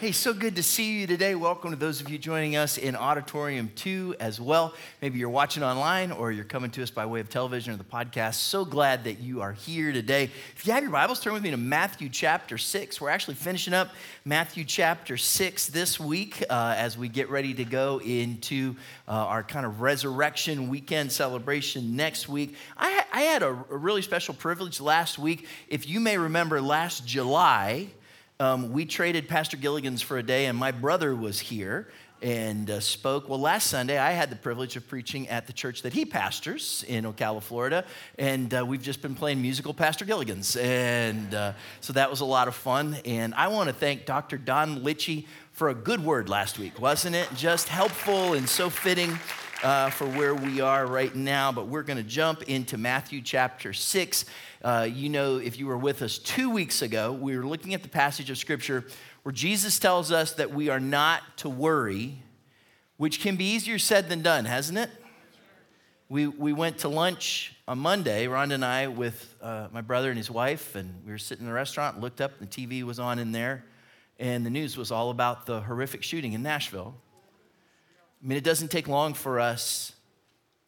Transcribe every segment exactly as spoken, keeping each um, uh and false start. Hey, so good to see you today. Welcome to those of you joining us in Auditorium two as well. Maybe you're watching online or you're coming to us by way of television or the podcast. So glad that you are here today. If you have your Bibles, turn with me to Matthew chapter six. We're actually finishing up Matthew chapter six this week uh, as we get ready to go into uh, our kind of resurrection weekend celebration next week. I, ha- I had a, a really special privilege last week. If you may remember, last July, Um, we traded Pastor Gilligan's for a day, and my brother was here and uh, spoke. Well, last Sunday, I had the privilege of preaching at the church that he pastors in Ocala, Florida, and uh, we've just been playing musical Pastor Gilligan's, and uh, so that was a lot of fun, and I want to thank Doctor Don Litchie for a good word last week, wasn't it? Just helpful and so fitting uh, for where we are right now, but we're going to jump into Matthew chapter six. Uh, you know, if you were with us two weeks ago, we were looking at the passage of Scripture where Jesus tells us that we are not to worry, which can be easier said than done, hasn't it? We we went to lunch on Monday, Rhonda and I, with uh, my brother and his wife, and we were sitting in the restaurant, looked up, and the T V was on in there, and the news was all about the horrific shooting in Nashville. I mean, it doesn't take long for us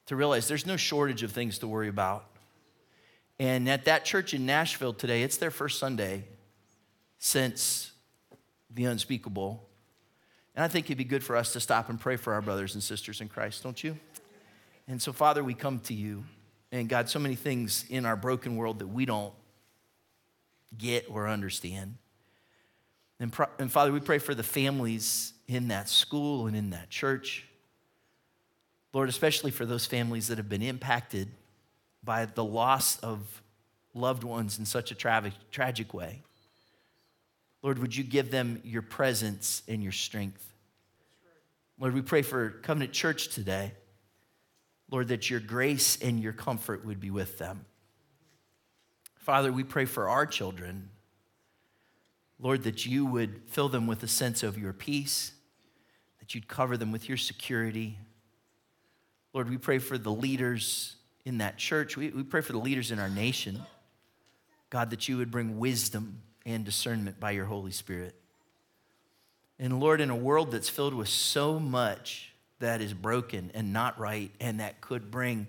to realize there's no shortage of things to worry about. And at that church in Nashville today, it's their first Sunday since the unspeakable. And I think it'd be good for us to stop and pray for our brothers and sisters in Christ, don't you? And so, Father, we come to you. And God, so many things in our broken world that we don't get or understand. And, pro- and Father, we pray for the families in that school and in that church. Lord, especially for those families that have been impacted by the loss of loved ones in such a tra- tragic way. Lord, would you give them your presence and your strength? Lord, we pray for Covenant Church today. Lord, that your grace and your comfort would be with them. Father, we pray for our children. Lord, that you would fill them with a sense of your peace, that you'd cover them with your security. Lord, we pray for the leaders in that church. We, we pray for the leaders in our nation. God, that you would bring wisdom and discernment by your Holy Spirit. And Lord, in a world that's filled with so much that is broken and not right, and that could bring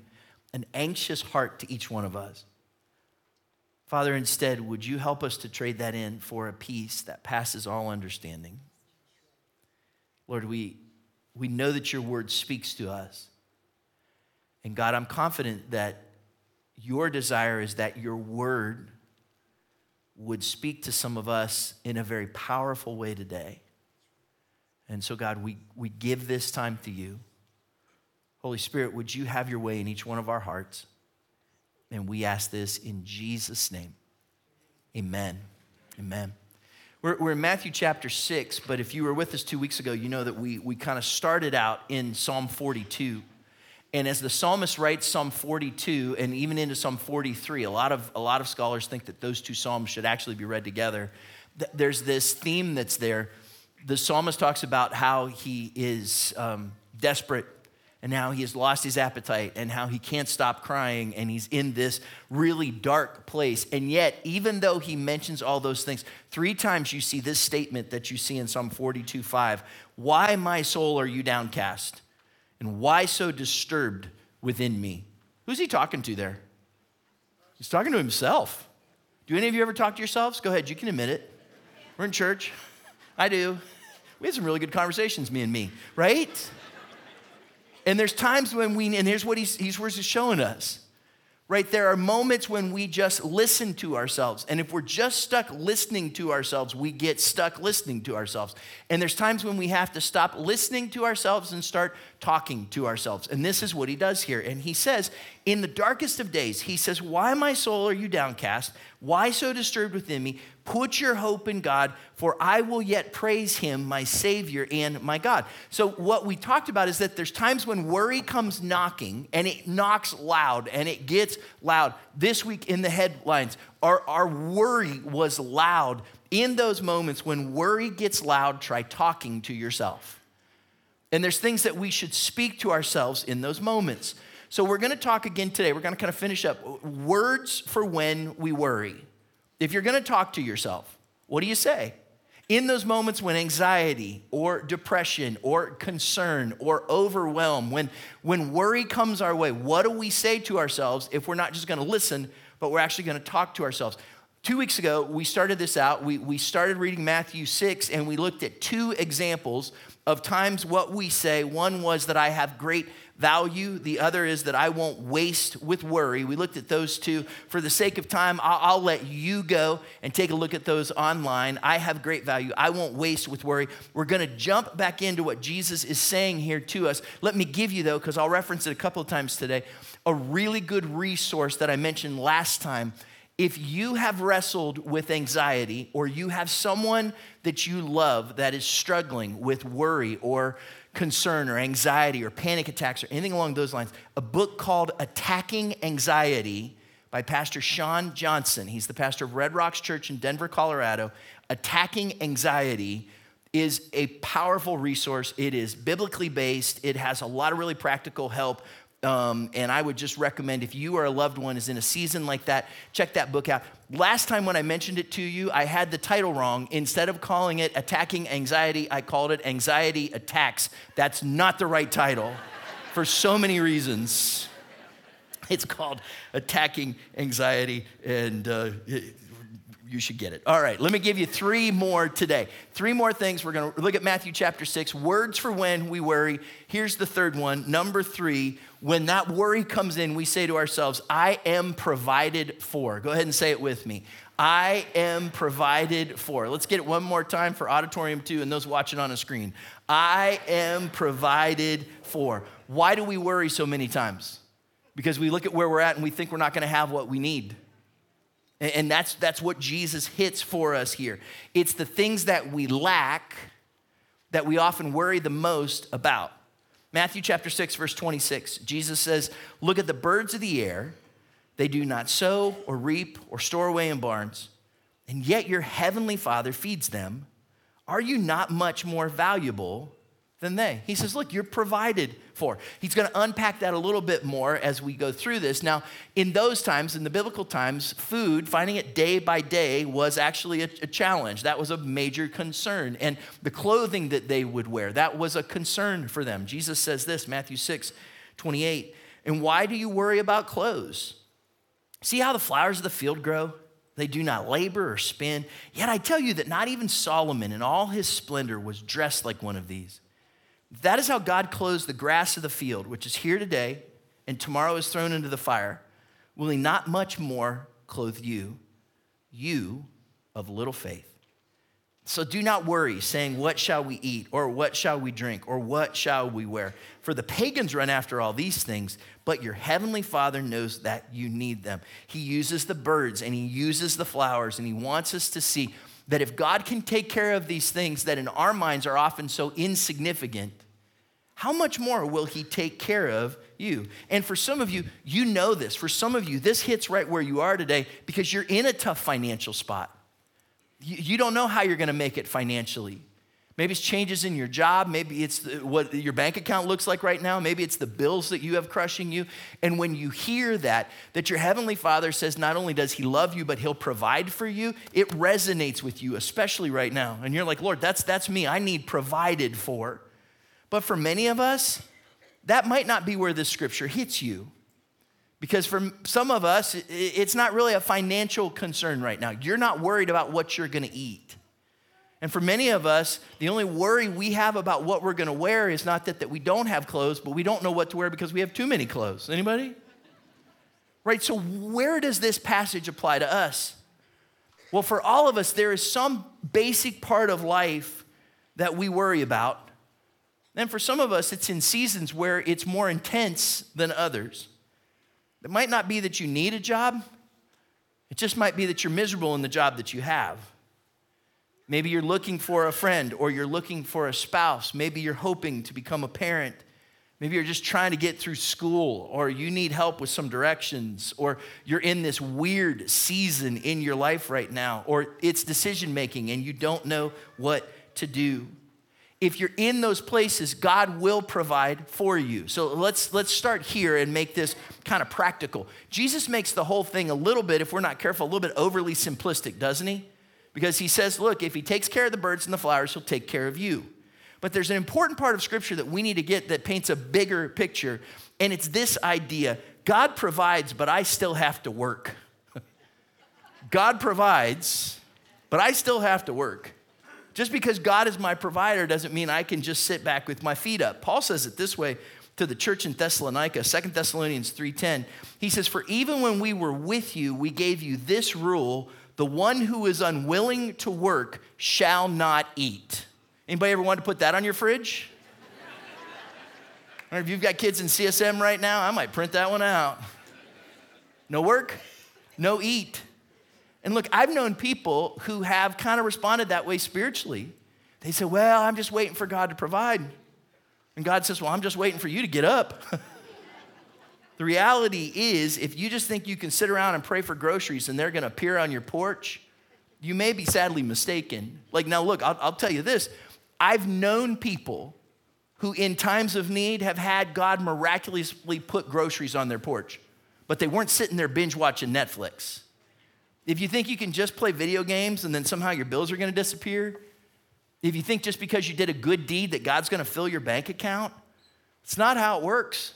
an anxious heart to each one of us, Father, instead, would you help us to trade that in for a peace that passes all understanding? Lord, we, we know that your word speaks to us. And God, I'm confident that your desire is that your word would speak to some of us in a very powerful way today. And so, God, we, we give this time to you. Holy Spirit, would you have your way in each one of our hearts? And we ask this in Jesus' name. Amen. Amen. We're, we're in Matthew chapter six, but if you were with us two weeks ago, you know that we, we kind of started out in Psalm forty-two. And as the psalmist writes Psalm forty-two and even into Psalm forty-three, a lot of a lot of scholars think that those two psalms should actually be read together. Th- there's this theme that's there. The psalmist talks about how he is um, desperate and how he has lost his appetite and how he can't stop crying and he's in this really dark place. And yet, even though he mentions all those things, three times you see this statement that you see in Psalm forty-two five, "Why, my soul, are you downcast? And why so disturbed within me?" Who's he talking to there? He's talking to himself. Do any of you ever talk to yourselves? Go ahead, you can admit it. We're in church. I do. We had some really good conversations, me and me, right? And there's times when we, and here's what he's, he's, he's showing us, right? There are moments when we just listen to ourselves. And if we're just stuck listening to ourselves, we get stuck listening to ourselves. And there's times when we have to stop listening to ourselves and start talking to ourselves. And this is what he does here. And he says, in the darkest of days, he says, "Why, my soul, are you downcast? Why so disturbed within me? Put your hope in God, for I will yet praise him, my Savior and my God." So what we talked about is that there's times when worry comes knocking, and it knocks loud, and it gets loud. This week in the headlines, our, our worry was loud in those moments when worry gets loud, try talking to yourself. And there's things that we should speak to ourselves in those moments. So we're going to talk again today. We're going to kind of finish up. Words for when we worry. If you're going to talk to yourself, what do you say? In those moments when anxiety or depression or concern or overwhelm, when, when worry comes our way, what do we say to ourselves if we're not just going to listen, but we're actually going to talk to ourselves? Two weeks ago, we started this out. We, we started reading Matthew six, and we looked at two examples of times what we say. One was that I have great value. The other is that I won't waste with worry. We looked at those two. For the sake of time, I'll, I'll let you go and take a look at those online. I have great value. I won't waste with worry. We're going to jump back into what Jesus is saying here to us. Let me give you, though, because I'll reference it a couple of times today, a really good resource that I mentioned last time. If you have wrestled with anxiety, or you have someone that you love that is struggling with worry or concern or anxiety or panic attacks or anything along those lines, a book called Attacking Anxiety by Pastor Sean Johnson. He's the pastor of Red Rocks Church in Denver, Colorado. Attacking Anxiety is a powerful resource. It is biblically based. It has a lot of really practical help. Um, and I would just recommend, if you or a loved one is in a season like that, check that book out. Last time when I mentioned it to you, I had the title wrong. Instead of calling it Attacking Anxiety, I called it Anxiety Attacks. That's not the right title for so many reasons. It's called Attacking Anxiety, and uh, it, you should get it. All right, let me give you three more today. Three more things. We're going to look at Matthew chapter six, words for when we worry. Here's the third one, number three. When that worry comes in, we say to ourselves, I am provided for. Go ahead and say it with me. I am provided for. Let's get it one more time for Auditorium two and those watching on a screen. I am provided for. Why do we worry so many times? Because we look at where we're at and we think we're not going to have what we need. And that's that's what Jesus hits for us here. It's the things that we lack that we often worry the most about. Matthew chapter six, verse twenty-six, Jesus says, look at the birds of the air. They do not sow or reap or store away in barns, and yet your heavenly Father feeds them. Are you not much more valuable than they? He says, look, you're provided for. He's going to unpack that a little bit more as we go through this. Now, in those times, in the biblical times, food, finding it day by day was actually a, a challenge. That was a major concern. And the clothing that they would wear, that was a concern for them. Jesus says this, Matthew six, twenty-eight, and why do you worry about clothes? See how the flowers of the field grow? They do not labor or spin. Yet I tell you that not even Solomon in all his splendor was dressed like one of these. That is how God clothes the grass of the field, which is here today and tomorrow is thrown into the fire. Will he not much more clothe you, you of little faith? So do not worry, saying, what shall we eat, or what shall we drink, or what shall we wear? For the pagans run after all these things, but your heavenly Father knows that you need them. He uses the birds, and he uses the flowers, and he wants us to see that if God can take care of these things that in our minds are often so insignificant, how much more will he take care of you? And for some of you, you know this. For some of you, this hits right where you are today because you're in a tough financial spot. You don't know how you're going to make it financially. Maybe it's changes in your job. Maybe it's what your bank account looks like right now. Maybe it's the bills that you have crushing you. And when you hear that, that your heavenly Father says not only does he love you, but he'll provide for you, it resonates with you, especially right now. And you're like, Lord, that's that's me. I need provided for. But for many of us, that might not be where this scripture hits you. Because for some of us, it's not really a financial concern right now. You're not worried about what you're going to eat. And for many of us, the only worry we have about what we're going to wear is not that, that we don't have clothes, but we don't know what to wear because we have too many clothes. Anybody? Right, so where does this passage apply to us? Well, for all of us, there is some basic part of life that we worry about. And for some of us, it's in seasons where it's more intense than others. It might not be that you need a job. It just might be that you're miserable in the job that you have. Maybe you're looking for a friend, or you're looking for a spouse. Maybe you're hoping to become a parent. Maybe you're just trying to get through school, or you need help with some directions, or you're in this weird season in your life right now, or it's decision-making and you don't know what to do. If you're in those places, God will provide for you. So let's let's start here and make this kind of practical. Jesus makes the whole thing a little bit, if we're not careful, a little bit overly simplistic, doesn't he? Because he says, look, if he takes care of the birds and the flowers, he'll take care of you. But there's an important part of Scripture that we need to get that paints a bigger picture, and it's this idea: God provides, but I still have to work. God provides, but I still have to work. Just because God is my provider doesn't mean I can just sit back with my feet up. Paul says it this way to the church in Thessalonica, Second Thessalonians three ten. He says, "For even when we were with you, we gave you this rule, the one who is unwilling to work shall not eat." Anybody ever wanted to put that on your fridge? I don't know if you've got kids in C S M right now, I might print that one out. No work, no eat. And look, I've known people who have kind of responded that way spiritually. They say, well, I'm just waiting for God to provide. And God says, well, I'm just waiting for you to get up. The reality is, if you just think you can sit around and pray for groceries and they're going to appear on your porch, you may be sadly mistaken. Like, now look, I'll, I'll tell you this. I've known people who in times of need have had God miraculously put groceries on their porch, but they weren't sitting there binge watching Netflix. If you think you can just play video games and then somehow your bills are going to disappear, if you think just because you did a good deed that God's going to fill your bank account, it's not how it works.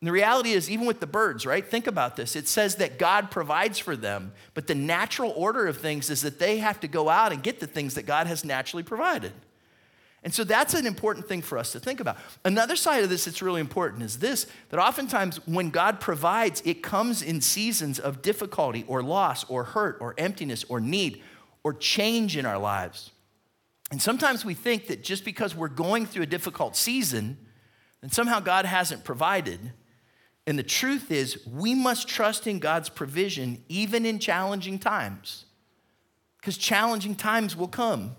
And the reality is, even with the birds, right? Think about this. It says that God provides for them, but the natural order of things is that they have to go out and get the things that God has naturally provided. And so that's an important thing for us to think about. Another side of this that's really important is this, that oftentimes when God provides, it comes in seasons of difficulty or loss or hurt or emptiness or need or change in our lives. And sometimes we think that just because we're going through a difficult season, then somehow God hasn't provided. And the truth is, we must trust in God's provision even in challenging times, because challenging times will come.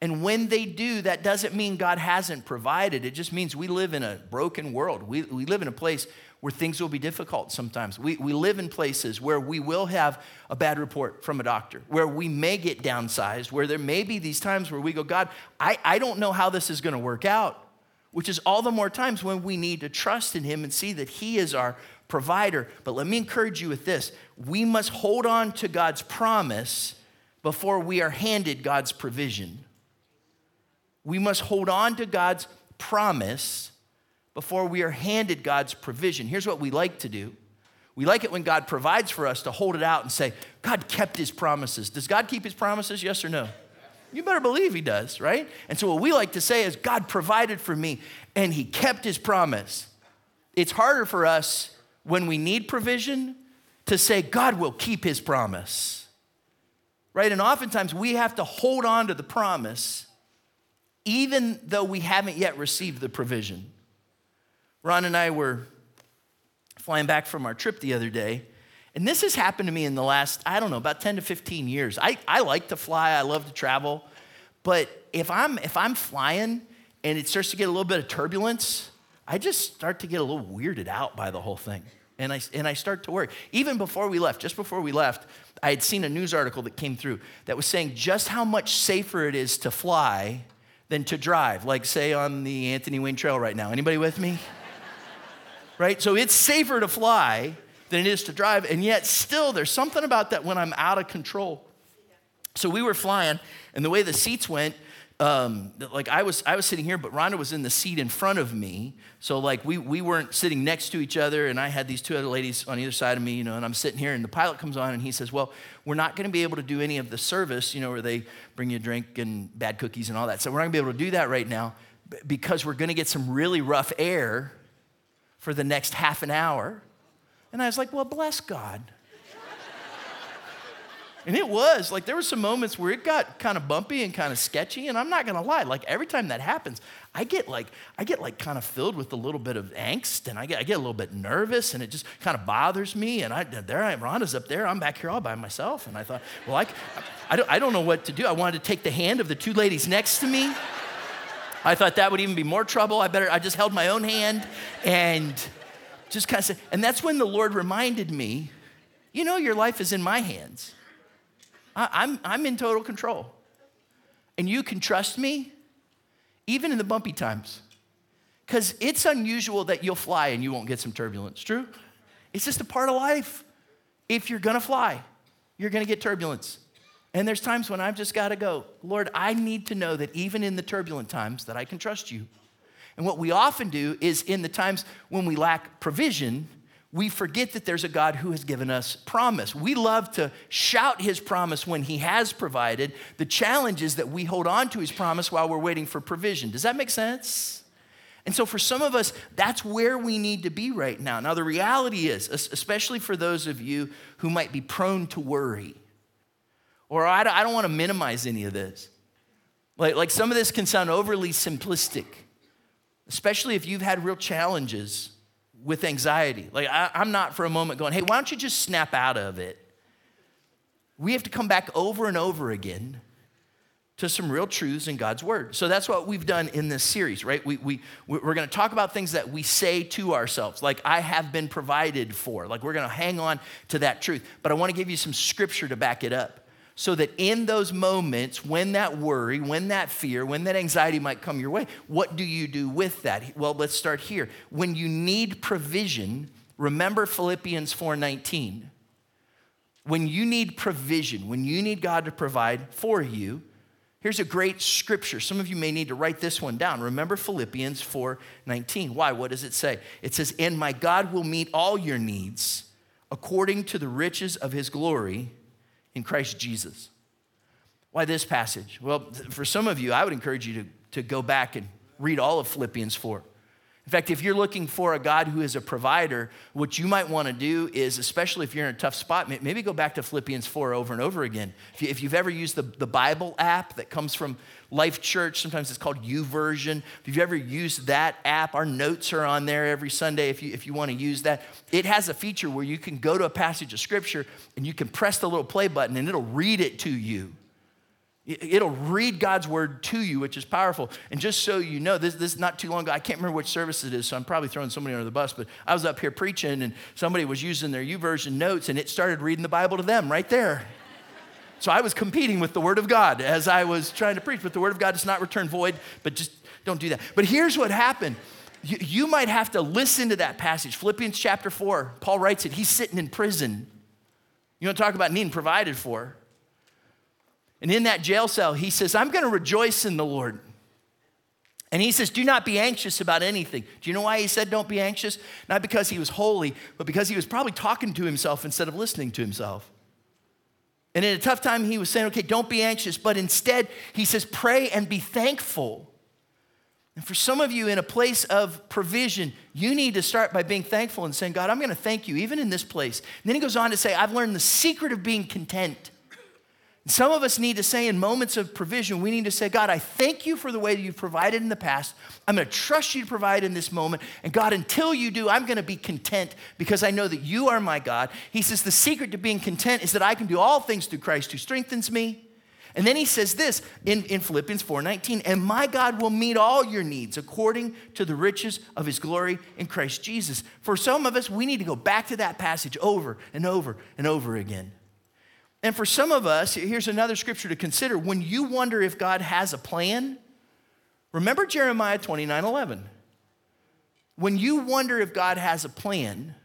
And when they do, that doesn't mean God hasn't provided. It just means we live in a broken world. We, we live in a place where things will be difficult sometimes. We, we live in places where we will have a bad report from a doctor, where we may get downsized, where there may be these times where we go, God, I, I don't know how this is going to work out, which is all the more times when we need to trust in him and see that he is our provider. But let me encourage you with this. We must hold on to God's promise before we are handed God's provision. We must hold on to God's promise before we are handed God's provision. Here's what we like to do. We like it when God provides for us to hold it out and say, God kept his promises. Does God keep his promises? Yes or no? You better believe he does, right? And so what we like to say is, God provided for me and he kept his promise. It's harder for us when we need provision to say, God will keep his promise, right? And oftentimes we have to hold on to the promise even though we haven't yet received the provision. Ron and I were flying back from our trip the other day, and this has happened to me in the last, I don't know, about ten to fifteen years. I, I like to fly, I love to travel, but if I'm, if I'm flying and it starts to get a little bit of turbulence, I just start to get a little weirded out by the whole thing, and I, and I start to worry. Even before we left, just before we left, I had seen a news article that came through that was saying just how much safer it is to fly than to drive, like say on the Anthony Wayne Trail right now. Anybody with me? Right? So it's safer to fly than it is to drive, and yet still there's something about that when I'm out of control. So we were flying, and the way the seats went, um, like I was I was sitting here, but Rhonda was in the seat in front of me. So like we we weren't sitting next to each other, and I had these two other ladies on either side of me, you know, and I'm sitting here, and the pilot comes on, and he says, well, we're not going to be able to do any of the service, you know, where they bring you a drink and bad cookies and all that. So we're not going to be able to do that right now because we're going to get some really rough air for the next half an hour. And I was like, well, bless God. And it was, like there were some moments where it got kind of bumpy and kind of sketchy, and I'm not going to lie, like every time that happens, I get like, I get like kind of filled with a little bit of angst, and I get, I get a little bit nervous, and it just kind of bothers me, and I, there I am, Rhonda's up there, I'm back here all by myself, and I thought, well, I, I, don't, I don't know what to do. I wanted to take the hand of the two ladies next to me I thought that would even be more trouble. I better, I just held my own hand and just kind of said, and that's when the Lord reminded me, you know, your life is in my hands. I, I'm, I'm in total control. And you can trust me, even in the bumpy times. Because it's unusual that you'll fly and you won't get some turbulence, true? It's just a part of life. If you're gonna fly, you're gonna get turbulence. And there's times when I've just gotta go, Lord, I need to know that even in the turbulent times that I can trust you. And what we often do is in the times when we lack provision, we forget that there's a God who has given us promise. We love to shout his promise when he has provided. The challenge is that we hold on to his promise while we're waiting for provision. Does that make sense? And so for some of us, that's where we need to be right now. Now, the reality is, especially for those of you who might be prone to worry, or I don't want to minimize any of this. Like, like some of this can sound overly simplistic, especially if you've had real challenges with anxiety. Like I, I'm not for a moment going, hey, why don't you just snap out of it? We have to come back over and over again to some real truths in God's word. So that's what we've done in this series, right? We, we, we're gonna talk about things that we say to ourselves, like I have been provided for, like we're gonna hang on to that truth. But I wanna give you some scripture to back it up so that in those moments, when that worry, when that fear, when that anxiety might come your way, what do you do with that? Well, let's start here. When you need provision, remember Philippians four nineteen. When you need provision, when you need God to provide for you, here's a great scripture. Some of you may need to write this one down. Remember Philippians four nineteen. Why? What does it say? It says, and my God will meet all your needs according to the riches of his glory in Christ Jesus. Why this passage? Well, for some of you, I would encourage you to, to go back and read all of Philippians four. In fact, if you're looking for a God who is a provider, what you might want to do is, especially if you're in a tough spot, maybe go back to Philippians four over and over again. If you've ever used the, the Bible app that comes from Life Church, sometimes it's called YouVersion. If you've ever used that app, our notes are on there every Sunday if you, if you want to use that. It has a feature where you can go to a passage of scripture and you can press the little play button and it'll read it to you. It'll read God's word to you, which is powerful. And just so you know, this this not too long ago, I can't remember which service it is, so I'm probably throwing somebody under the bus, but I was up here preaching and somebody was using their YouVersion notes and it started reading the Bible to them right there. So I was competing with the word of God as I was trying to preach, but the word of God does not return void, but just don't do that. But here's what happened. You, you might have to listen to that passage. Philippians chapter four, Paul writes it. He's sitting in prison. You want to talk about needing provided for. And in that jail cell, he says, I'm gonna rejoice in the Lord. And he says, do not be anxious about anything. Do you know why he said don't be anxious? Not because he was holy, but because he was probably talking to himself instead of listening to himself. And in a tough time, he was saying, okay, don't be anxious. But instead, he says, pray and be thankful. And for some of you in a place of provision, you need to start by being thankful and saying, God, I'm gonna thank you, even in this place. And then he goes on to say, I've learned the secret of being content. Some of us need to say in moments of provision, we need to say, God, I thank you for the way that you've provided in the past. I'm gonna trust you to provide in this moment. And God, until you do, I'm gonna be content because I know that you are my God. He says, the secret to being content is that I can do all things through Christ who strengthens me. And then he says this in, in Philippians four nineteen, and my God will meet all your needs according to the riches of his glory in Christ Jesus. For some of us, we need to go back to that passage over and over and over again. And for some of us, here's another scripture to consider. When you wonder if God has a plan, remember Jeremiah twenty-nine eleven. When you wonder if God has a plan,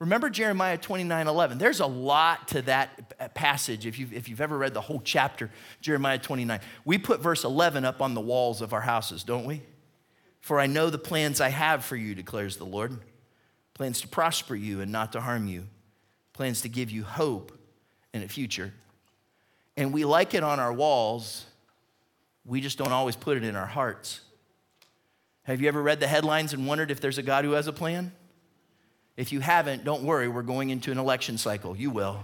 remember Jeremiah twenty-nine eleven. There's a lot to that passage if you've, if you've ever read the whole chapter, Jeremiah twenty-nine. We put verse eleven up on the walls of our houses, don't we? For I know the plans I have for you, declares the Lord. Plans to prosper you and not to harm you. Plans to give you hope in the future. And we like it on our walls, we just don't always put it in our hearts. Have you ever read the headlines and wondered if there's a God who has a plan? If you haven't, don't worry, we're going into an election cycle. You will.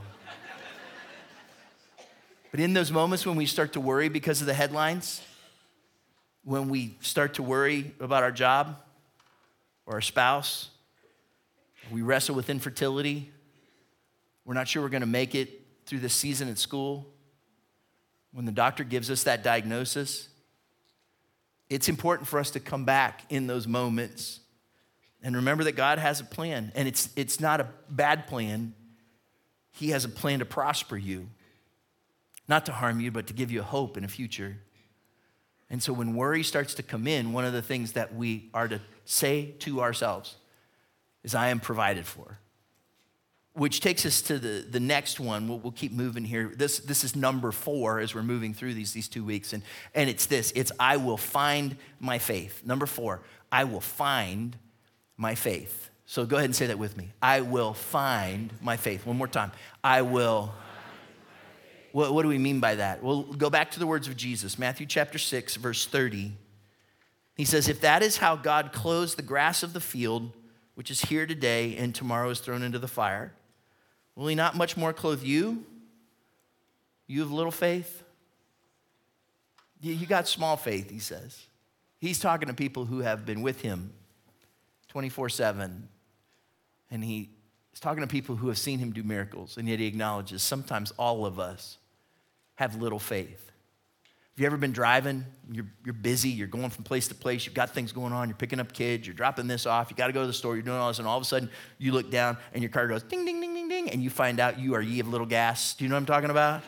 But in those moments when we start to worry because of the headlines, when we start to worry about our job or our spouse, we wrestle with infertility, we're not sure we're gonna make it through this season at school. When the doctor gives us that diagnosis, It's important for us to come back in those moments and remember that God has a plan, and it's, it's not a bad plan. He has a plan to prosper you, not to harm you, but to give you a hope and a future. And so when worry starts to come in, one of the things that we are to say to ourselves is, I am provided for. Which takes us to the, the next one. We'll, we'll keep moving here. This, this is number four as we're moving through these, these two weeks. And, and it's this. It's I will find my faith. Number four, I will find my faith. So go ahead and say that with me. I will find my faith. One more time. I will. What, what do we mean by that? Well, go back to the words of Jesus. Matthew chapter six, verse thirty. He says, if that is how God clothes the grass of the field, which is here today and tomorrow is thrown into the fire, will he not much more clothe you? You have little faith? You got small faith, he says. He's talking to people who have been with him twenty-four seven. And he's talking to people who have seen him do miracles. And yet he acknowledges sometimes all of us have little faith. Have you ever been driving? You're, you're busy. You're going from place to place. You've got things going on. You're picking up kids. You're dropping this off. You got to go to the store. You're doing all this. And all of a sudden, you look down, and your car goes ding, ding, ding, ding, ding. And you find out you are ye of little gas. Do you know what I'm talking about?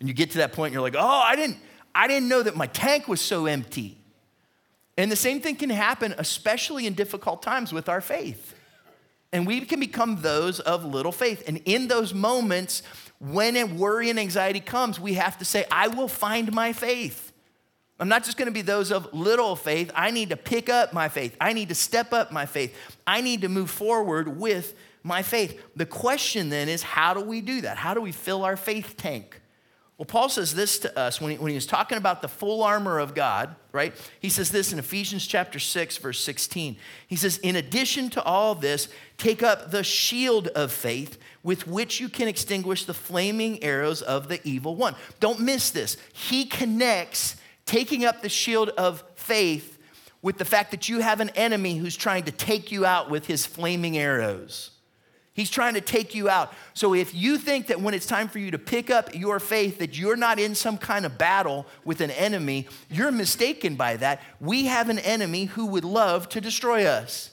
And you get to that point, and you're like, oh, I didn't, I didn't know that my tank was so empty. And the same thing can happen, especially in difficult times, with our faith. And we can become those of little faith. And in those moments, when worry and anxiety comes, we have to say, I will find my faith. I'm not just going to be those of little faith. I need to pick up my faith. I need to step up my faith. I need to move forward with my faith. The question then is, how do we do that? How do we fill our faith tank? Well, Paul says this to us when he, when he was talking about the full armor of God, right? He says this in Ephesians chapter six, verse sixteen. He says, in addition to all this, take up the shield of faith with which you can extinguish the flaming arrows of the evil one. Don't miss this. He connects taking up the shield of faith with the fact that you have an enemy who's trying to take you out with his flaming arrows. He's trying to take you out. So if you think that when it's time for you to pick up your faith, that you're not in some kind of battle with an enemy, you're mistaken by that. We have an enemy who would love to destroy us.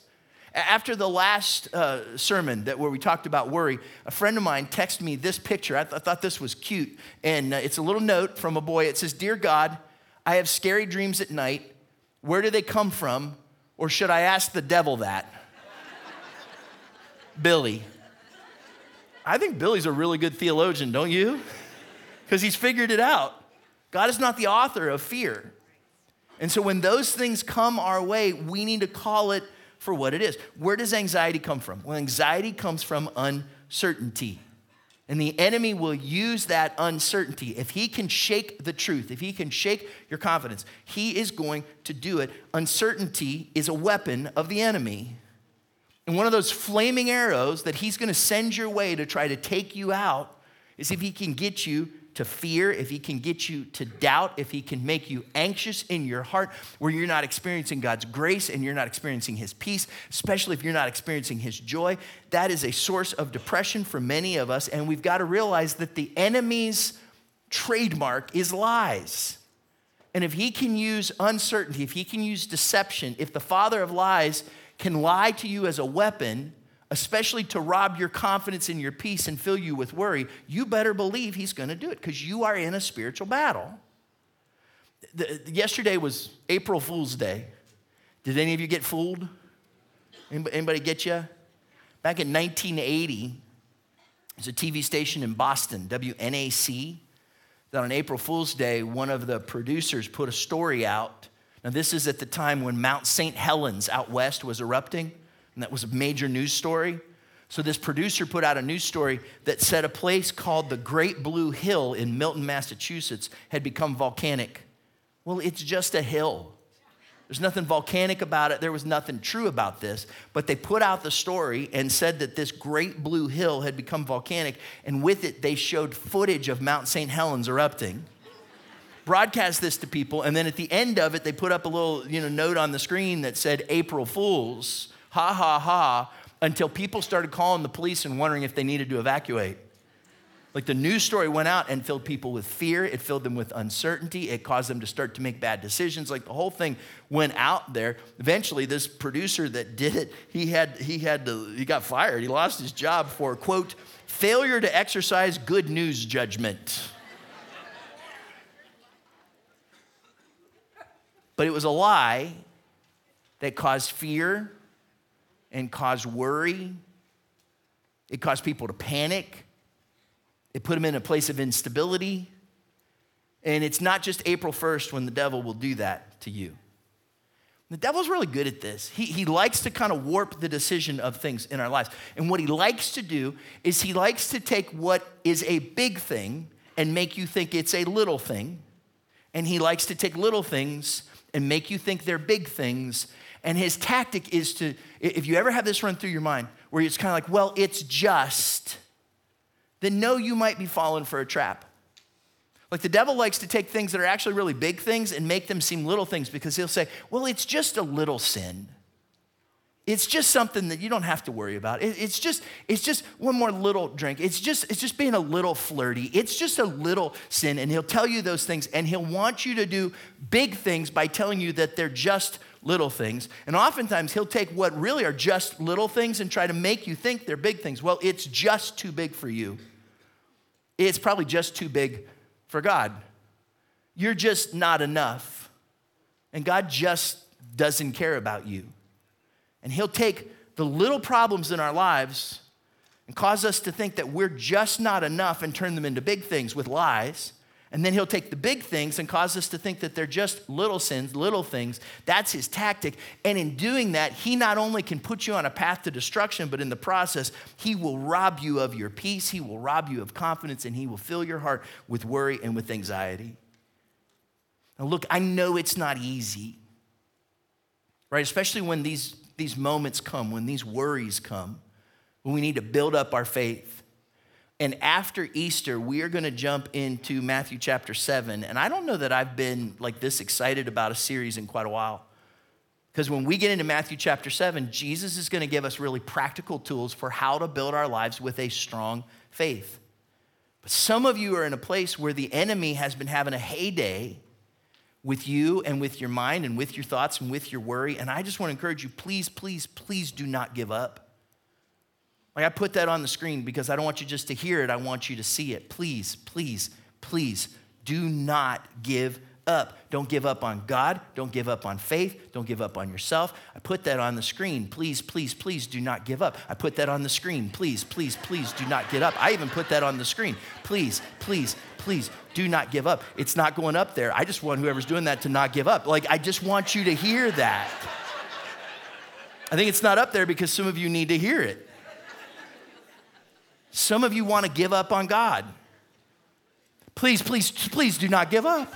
After the last uh, sermon that where we talked about worry, a friend of mine texted me this picture. I, th- I thought this was cute. And uh, it's a little note from a boy. It says, Dear God, I have scary dreams at night. Where do they come from? Or should I ask the devil that? Billy. I think Billy's a really good theologian, don't you? Because he's figured it out. God is not the author of fear. And so when those things come our way, we need to call it for what it is. Where does anxiety come from? Well, anxiety comes from uncertainty. And the enemy will use that uncertainty. If he can shake the truth, if he can shake your confidence, he is going to do it. Uncertainty is a weapon of the enemy. And one of those flaming arrows that he's going to send your way to try to take you out is if he can get you to fear, if he can get you to doubt, if he can make you anxious in your heart where you're not experiencing God's grace and you're not experiencing his peace, especially if you're not experiencing his joy. That is a source of depression for many of us, and we've got to realize that the enemy's trademark is lies. And if he can use uncertainty, if he can use deception, if the father of lies can lie to you as a weapon, especially to rob your confidence and your peace and fill you with worry, you better believe he's going to do it because you are in a spiritual battle. The, the, yesterday was April Fool's Day. Did any of you get fooled? Anybody, anybody get you? Back in nineteen eighty, there's a T V station in Boston, W N A C, that on April Fool's Day, one of the producers put a story out. Now, this is at the time when Mount Saint Helens out west was erupting, and that was a major news story. So this producer put out a news story that said a place called the Great Blue Hill in Milton, Massachusetts had become volcanic. Well, it's just a hill. There's nothing volcanic about it. There was nothing true about this. But they put out the story and said that this Great Blue Hill had become volcanic, and with it, they showed footage of Mount Saint Helens erupting. Broadcast this to people, and then at the end of it, they put up a little, you know, note on the screen that said, April Fools, ha, ha, ha, until people started calling the police and wondering if they needed to evacuate. Like the news story went out and filled people with fear. It filled them with uncertainty. It caused them to start to make bad decisions. Like the whole thing went out there. Eventually, this producer that did it, he had he had to, he got fired. He lost his job for, quote, failure to exercise good news judgment. But it was a lie that caused fear and caused worry. It caused people to panic. It put them in a place of instability. And it's not just April first when the devil will do that to you. The devil's really good at this. He, he likes to kind of warp the decision of things in our lives. And what he likes to do is he likes to take what is a big thing and make you think it's a little thing. And he likes to take little things and make you think they're big things. And his tactic is to, if you ever have this run through your mind, where it's kind of like, well, it's just... then know you might be falling for a trap. Like the devil likes to take things that are actually really big things and make them seem little things, because he'll say, well, it's just a little sin. It's just something that you don't have to worry about. It's just, it's just one more little drink. It's just, it's just being a little flirty. It's just a little sin. And he'll tell you those things, and he'll want you to do big things by telling you that they're just little things. And oftentimes he'll take what really are just little things and try to make you think they're big things. Well, it's just too big for you. It's probably just too big for God. You're just not enough. And God just doesn't care about you. And he'll take the little problems in our lives and cause us to think that we're just not enough and turn them into big things with lies. And then he'll take the big things and cause us to think that they're just little sins, little things. That's his tactic. And in doing that, he not only can put you on a path to destruction, but in the process, he will rob you of your peace. He will rob you of confidence, and he will fill your heart with worry and with anxiety. Now, look, I know it's not easy, right? Especially when these, these moments come, when these worries come, when we need to build up our faith. And after Easter, we are going to jump into Matthew chapter seven. And I don't know that I've been like this excited about a series in quite a while. Because when we get into Matthew chapter seven, Jesus is going to give us really practical tools for how to build our lives with a strong faith. But some of you are in a place where the enemy has been having a heyday with you and with your mind and with your thoughts and with your worry. And I just want to encourage you, please, please, please do not give up. Like I put that on the screen because I don't want you just to hear it. I want you to see it. Please, please, please do not give up. Don't give up on God. Don't give up on faith. Don't give up on yourself. I put that on the screen. Please, please, please do not give up. I put that on the screen. Please, please, please do not get up. I even put that on the screen. Please, please, please do not give up. It's not going up there. I just want whoever's doing that to not give up. Like I just want you to hear that. I think it's not up there because some of you need to hear it. Some of you want to give up on God. Please, please, please do not give up.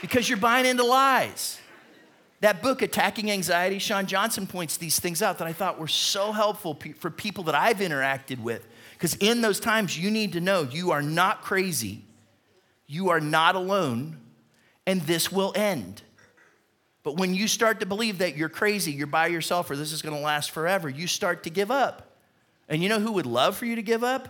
Because you're buying into lies. That book, Attacking Anxiety, Sean Johnson points these things out that I thought were so helpful pe- for people that I've interacted with. Because in those times, you need to know you are not crazy. You are not alone. And this will end. But when you start to believe that you're crazy, you're by yourself, or this is going to last forever, you start to give up. And you know who would love for you to give up?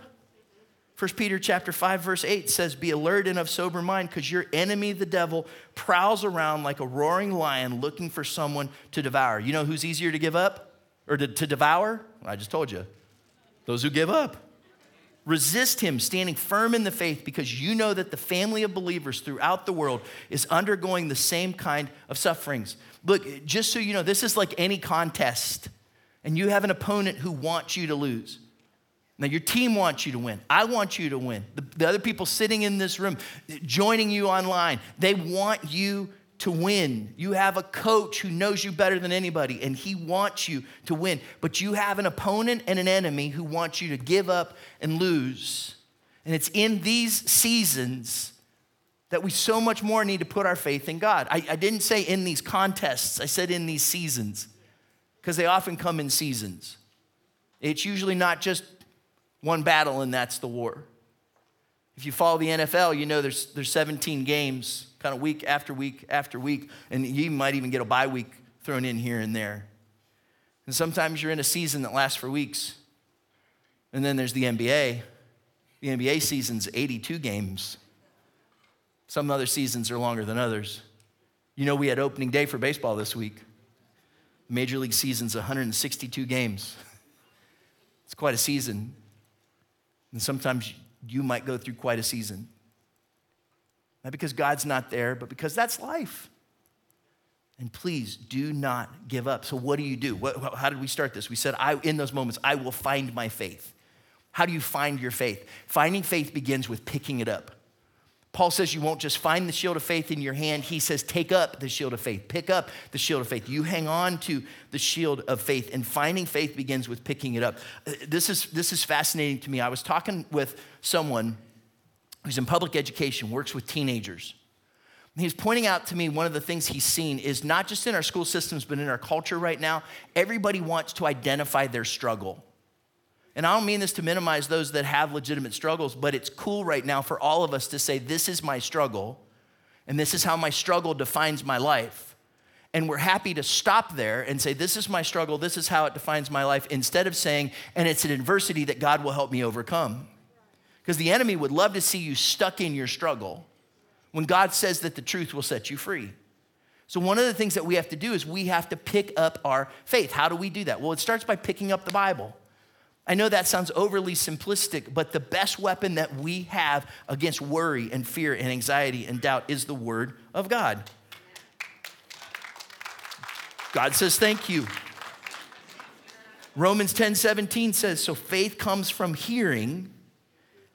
First Peter chapter five, verse eight says, be alert and of sober mind, because your enemy, the devil, prowls around like a roaring lion looking for someone to devour. You know who's easier to give up or to, to devour? I just told you. Those who give up. Resist him, standing firm in the faith, because you know that the family of believers throughout the world is undergoing the same kind of sufferings. Look, just so you know, this is like any contest, and you have an opponent who wants you to lose. Now, your team wants you to win. I want you to win. The, the other people sitting in this room, joining you online, they want you to win. You have a coach who knows you better than anybody, and he wants you to win. But you have an opponent and an enemy who wants you to give up and lose. And it's in these seasons that we so much more need to put our faith in God. I, I didn't say in these contests. I said in these seasons, because they often come in seasons. It's usually not just one battle, and that's the war. If you follow the N F L, you know there's there's seventeen games, kind of week after week after week, and you might even get a bye week thrown in here and there. And sometimes you're in a season that lasts for weeks. And then there's the N B A. The N B A season's eighty-two games. Some other seasons are longer than others. You know, we had opening day for baseball this week. Major League season's one hundred sixty-two games. It's quite a season. And sometimes you might go through quite a season. Not because God's not there, but because that's life. And please do not give up. So what do you do? What, how did we start this? We said, I, in those moments, I will find my faith. How do you find your faith? Finding faith begins with picking it up. Paul says you won't just find the shield of faith in your hand. He says, take up the shield of faith. Pick up the shield of faith. You hang on to the shield of faith. And finding faith begins with picking it up. This is, this is fascinating to me. I was talking with someone who's in public education, works with teenagers. And he's pointing out to me one of the things he's seen is not just in our school systems, but in our culture right now, everybody wants to identify their struggle. And I don't mean this to minimize those that have legitimate struggles, but it's cool right now for all of us to say, this is my struggle, and this is how my struggle defines my life. And we're happy to stop there and say, this is my struggle, this is how it defines my life, instead of saying, and it's an adversity that God will help me overcome. Because the enemy would love to see you stuck in your struggle when God says that the truth will set you free. So one of the things that we have to do is we have to pick up our faith. How do we do that? Well, it starts by picking up the Bible. I know that sounds overly simplistic, but the best weapon that we have against worry and fear and anxiety and doubt is the Word of God. God says, thank you. Romans ten seventeen says, so faith comes from hearing.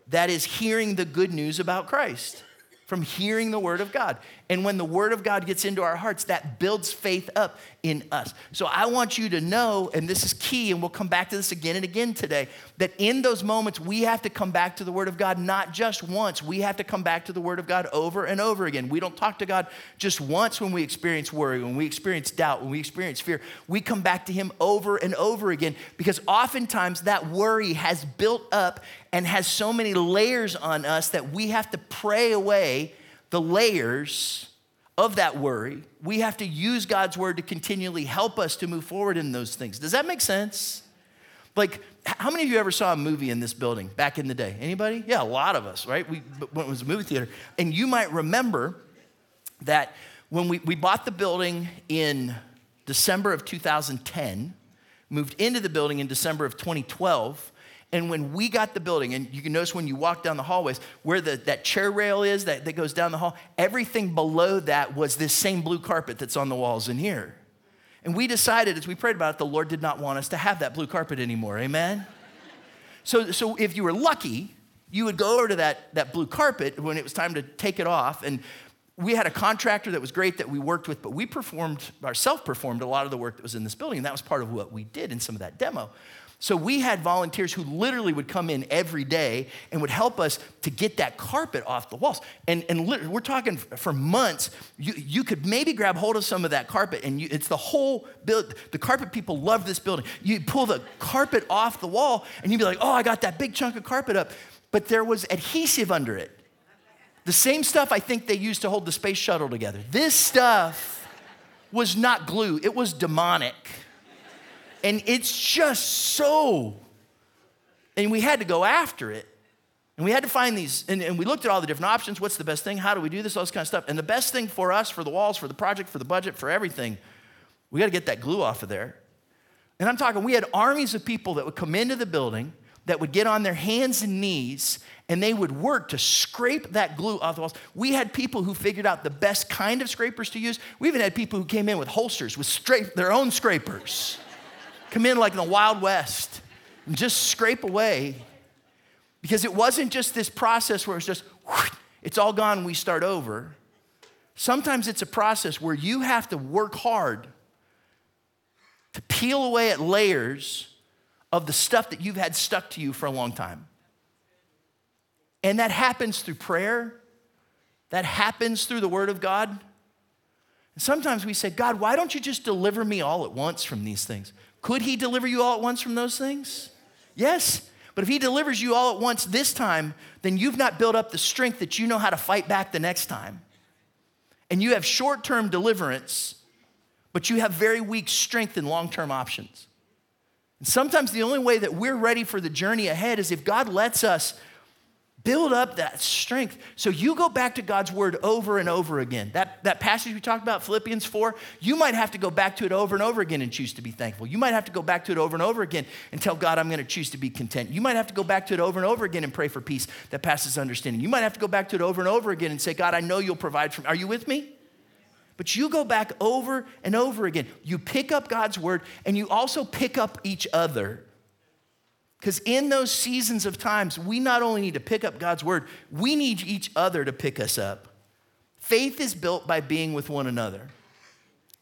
That is hearing the good news about Christ, from hearing the Word of God. And when the Word of God gets into our hearts, that builds faith up in us. So I want you to know, and this is key, and we'll come back to this again and again today, that in those moments, we have to come back to the Word of God, not just once. We have to come back to the Word of God over and over again. We don't talk to God just once when we experience worry, when we experience doubt, when we experience fear. We come back to Him over and over again, because oftentimes that worry has built up and has so many layers on us that we have to pray away the layers of that worry. We have to use God's word to continually help us to move forward in those things. Does that make sense? Like, how many of you ever saw a movie in this building back in the day? Anybody? Yeah, a lot of us, right? We, when it was a movie theater. And you might remember that when we, we bought the building in December of two thousand ten, moved into the building in December of twenty twelve, and when we got the building, and you can notice when you walk down the hallways, where the, that chair rail is that, that goes down the hall, everything below that was this same blue carpet that's on the walls in here. And we decided as we prayed about it, the Lord did not want us to have that blue carpet anymore, amen? So, so if you were lucky, you would go over to that, that blue carpet when it was time to take it off. And we had a contractor that was great that we worked with, but we performed, or self-performed a lot of the work that was in this building. And that was part of what we did in some of that demo. So we had volunteers who literally would come in every day and would help us to get that carpet off the walls. And, and literally, we're talking for months, you, you could maybe grab hold of some of that carpet, and you, it's the whole build. The carpet people love this building. You pull the carpet off the wall, and you'd be like, oh, I got that big chunk of carpet up. But there was adhesive under it. The same stuff I think they used to hold the space shuttle together. This stuff was not glue. It was demonic. And it's just so, and we had to go after it. And we had to find these, and, and we looked at all the different options. What's the best thing? How do we do this? All this kind of stuff. And the best thing for us, for the walls, for the project, for the budget, for everything, we got to get that glue off of there. And I'm talking, we had armies of people that would come into the building that would get on their hands and knees, and they would work to scrape that glue off the walls. We had people who figured out the best kind of scrapers to use. We even had people who came in with holsters, with scrape, their own scrapers. Come in like in the Wild West and just scrape away, because it wasn't just this process where it's just, whoosh, it's all gone, we start over. Sometimes it's a process where you have to work hard to peel away at layers of the stuff that you've had stuck to you for a long time. And that happens through prayer. That happens through the Word of God. Sometimes we say, God, why don't you just deliver me all at once from these things? Could he deliver you all at once from those things? Yes. But if he delivers you all at once this time, then you've not built up the strength that you know how to fight back the next time. And you have short-term deliverance, but you have very weak strength in long-term options. And sometimes the only way that we're ready for the journey ahead is if God lets us build up that strength. So you go back to God's word over and over again. That, that passage we talked about, Philippians four, you might have to go back to it over and over again and choose to be thankful. You might have to go back to it over and over again and tell God, I'm going to choose to be content. You might have to go back to it over and over again and pray for peace that passes understanding. You might have to go back to it over and over again and say, God, I know you'll provide for me. Are you with me? But you go back over and over again. You pick up God's word and you also pick up each other. Because in those seasons of times, we not only need to pick up God's word, we need each other to pick us up. Faith is built by being with one another.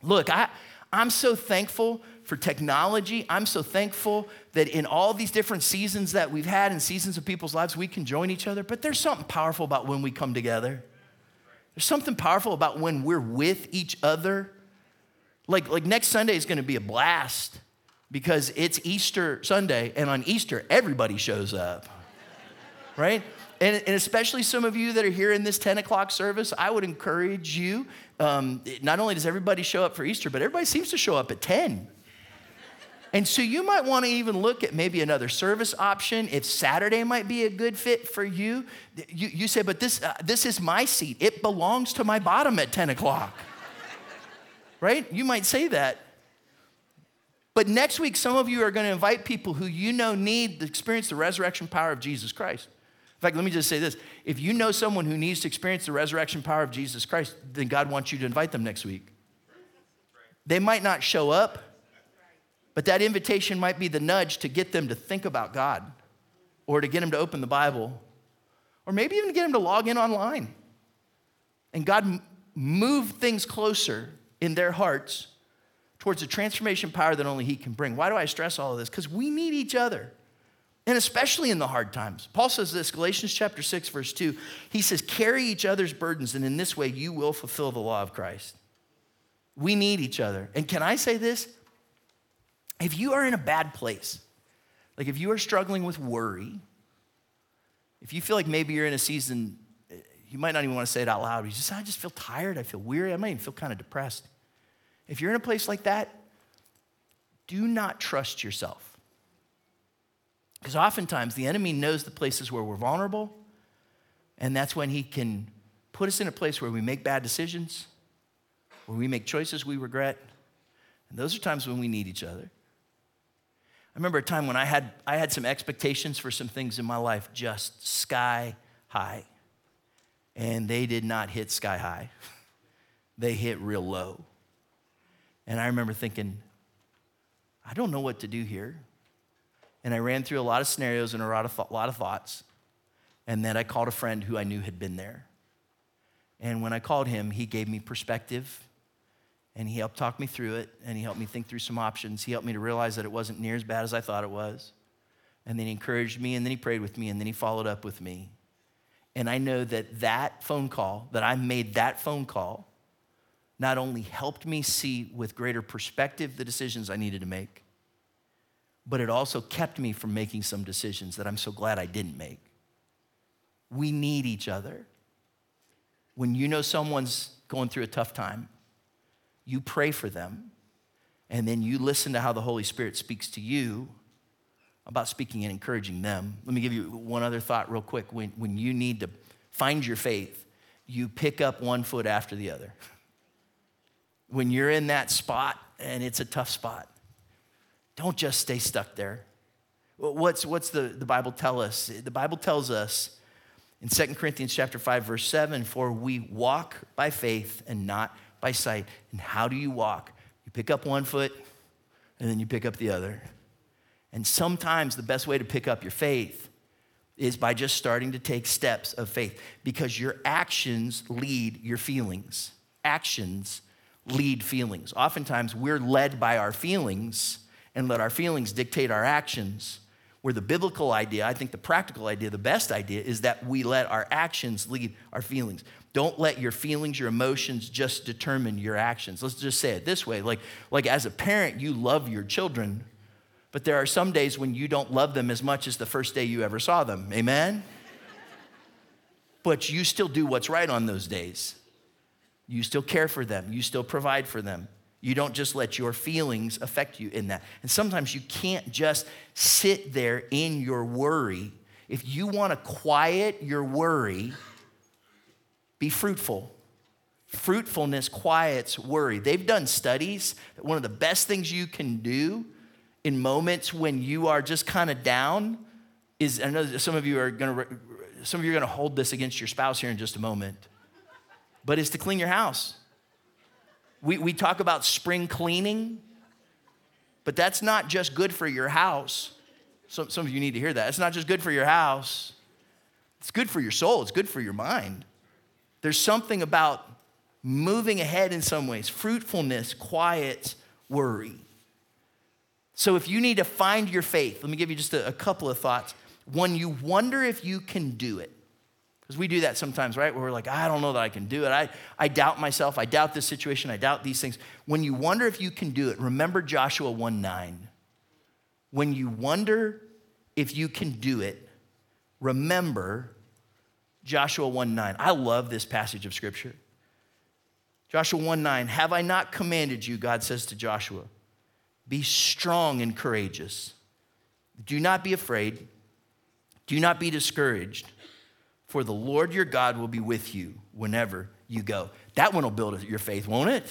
Look, I, I'm so thankful for technology. I'm so thankful that in all these different seasons that we've had and seasons of people's lives, we can join each other. But there's something powerful about when we come together. There's something powerful about when we're with each other. Like, like next Sunday is going to be a blast. Because it's Easter Sunday, and on Easter, everybody shows up, right? And, and especially some of you that are here in this ten o'clock service, I would encourage you, um, not only does everybody show up for Easter, but everybody seems to show up at ten. And so you might want to even look at maybe another service option. If Saturday might be a good fit for you, you, you say, but this, uh, this is my seat. It belongs to my bottom at ten o'clock, right? You might say that. But next week, some of you are going to invite people who you know need to experience the resurrection power of Jesus Christ. In fact, let me just say this. If you know someone who needs to experience the resurrection power of Jesus Christ, then God wants you to invite them next week. They might not show up, but that invitation might be the nudge to get them to think about God or to get them to open the Bible or maybe even get them to log in online. And God move things closer in their hearts towards the transformation power that only he can bring. Why do I stress all of this? Because we need each other, and especially in the hard times. Paul says this, Galatians chapter six, verse two. He says, carry each other's burdens, and in this way you will fulfill the law of Christ. We need each other. And can I say this? If you are in a bad place, like if you are struggling with worry, if you feel like maybe you're in a season, you might not even want to say it out loud, but you just, I just feel tired, I feel weary, I might even feel kind of depressed. If you're in a place like that, do not trust yourself. Because oftentimes the enemy knows the places where we're vulnerable, and that's when he can put us in a place where we make bad decisions, where we make choices we regret, and those are times when we need each other. I remember a time when I had, I had some expectations for some things in my life just sky high, and they did not hit sky high. They hit real low. And I remember thinking, I don't know what to do here. And I ran through a lot of scenarios and a lot of, th- lot of thoughts. And then I called a friend who I knew had been there. And when I called him, he gave me perspective. And he helped talk me through it. And he helped me think through some options. He helped me to realize that it wasn't near as bad as I thought it was. And then he encouraged me. And then he prayed with me. And then he followed up with me. And I know that that phone call, that I made that phone call, not only helped me see with greater perspective the decisions I needed to make, but it also kept me from making some decisions that I'm so glad I didn't make. We need each other. When you know someone's going through a tough time, you pray for them, and then you listen to how the Holy Spirit speaks to you about speaking and encouraging them. Let me give you one other thought real quick. When, when you need to find your faith, you pick up one foot after the other. When you're in that spot, and it's a tough spot, don't just stay stuck there. What's, what's the, the Bible tell us? The Bible tells us in Second Corinthians chapter five, verse seven, for we walk by faith and not by sight. And how do you walk? You pick up one foot, and then you pick up the other. And sometimes the best way to pick up your faith is by just starting to take steps of faith, because your actions lead your feelings. Actions lead feelings. Oftentimes we're led by our feelings and let our feelings dictate our actions, where the biblical idea, I think the practical idea, the best idea is that we let our actions lead our feelings. Don't let your feelings, your emotions just determine your actions. Let's just say it this way. Like, like as a parent, you love your children, but there are some days when you don't love them as much as the first day you ever saw them. Amen? But you still do what's right on those days. You still care for them. You still provide for them. You don't just let your feelings affect you in that. And sometimes you can't just sit there in your worry. If you want to quiet your worry, be fruitful. Fruitfulness quiets worry. They've done studies that one of the best things you can do in moments when you are just kind of down is, I know some of you are going to, some of you are going to hold this against your spouse here in just a moment, but it's to clean your house. We we talk about spring cleaning, but that's not just good for your house. Some some of you need to hear that. It's not just good for your house. It's good for your soul. It's good for your mind. There's something about moving ahead in some ways. Fruitfulness quiets worry. So if you need to find your faith, let me give you just a, a couple of thoughts. One, you wonder if you can do it. Because we do that sometimes, right? Where we're like, I don't know that I can do it. I, I doubt myself. I doubt this situation. I doubt these things. When you wonder if you can do it, remember Joshua one nine. When you wonder if you can do it, remember Joshua one nine. I love this passage of Scripture. Joshua one nine, have I not commanded you, God says to Joshua, be strong and courageous. Do not be afraid. Do not be discouraged. For the Lord your God will be with you whenever you go. That one will build your faith, won't it?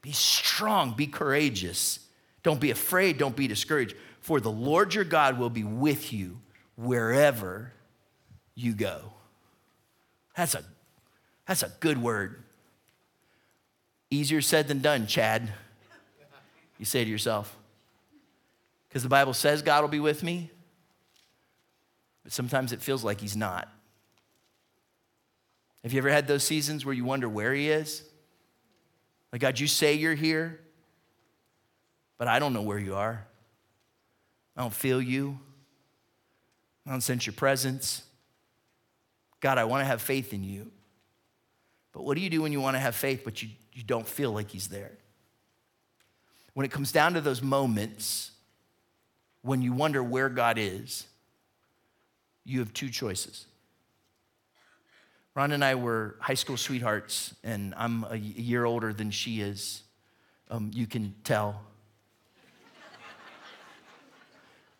Be strong. Be courageous. Don't be afraid. Don't be discouraged. For the Lord your God will be with you wherever you go. That's a, that's a good word. Easier said than done, Chad. You say to yourself, because the Bible says God will be with me, but sometimes it feels like he's not. Have you ever had those seasons where you wonder where he is? Like, God, you say you're here, but I don't know where you are. I don't feel you. I don't sense your presence. God, I want to have faith in you. But what do you do when you want to have faith, but you, you don't feel like he's there? When it comes down to those moments when you wonder where God is, you have two choices. Ron and I were high school sweethearts, and I'm a year older than she is. Um, you can tell.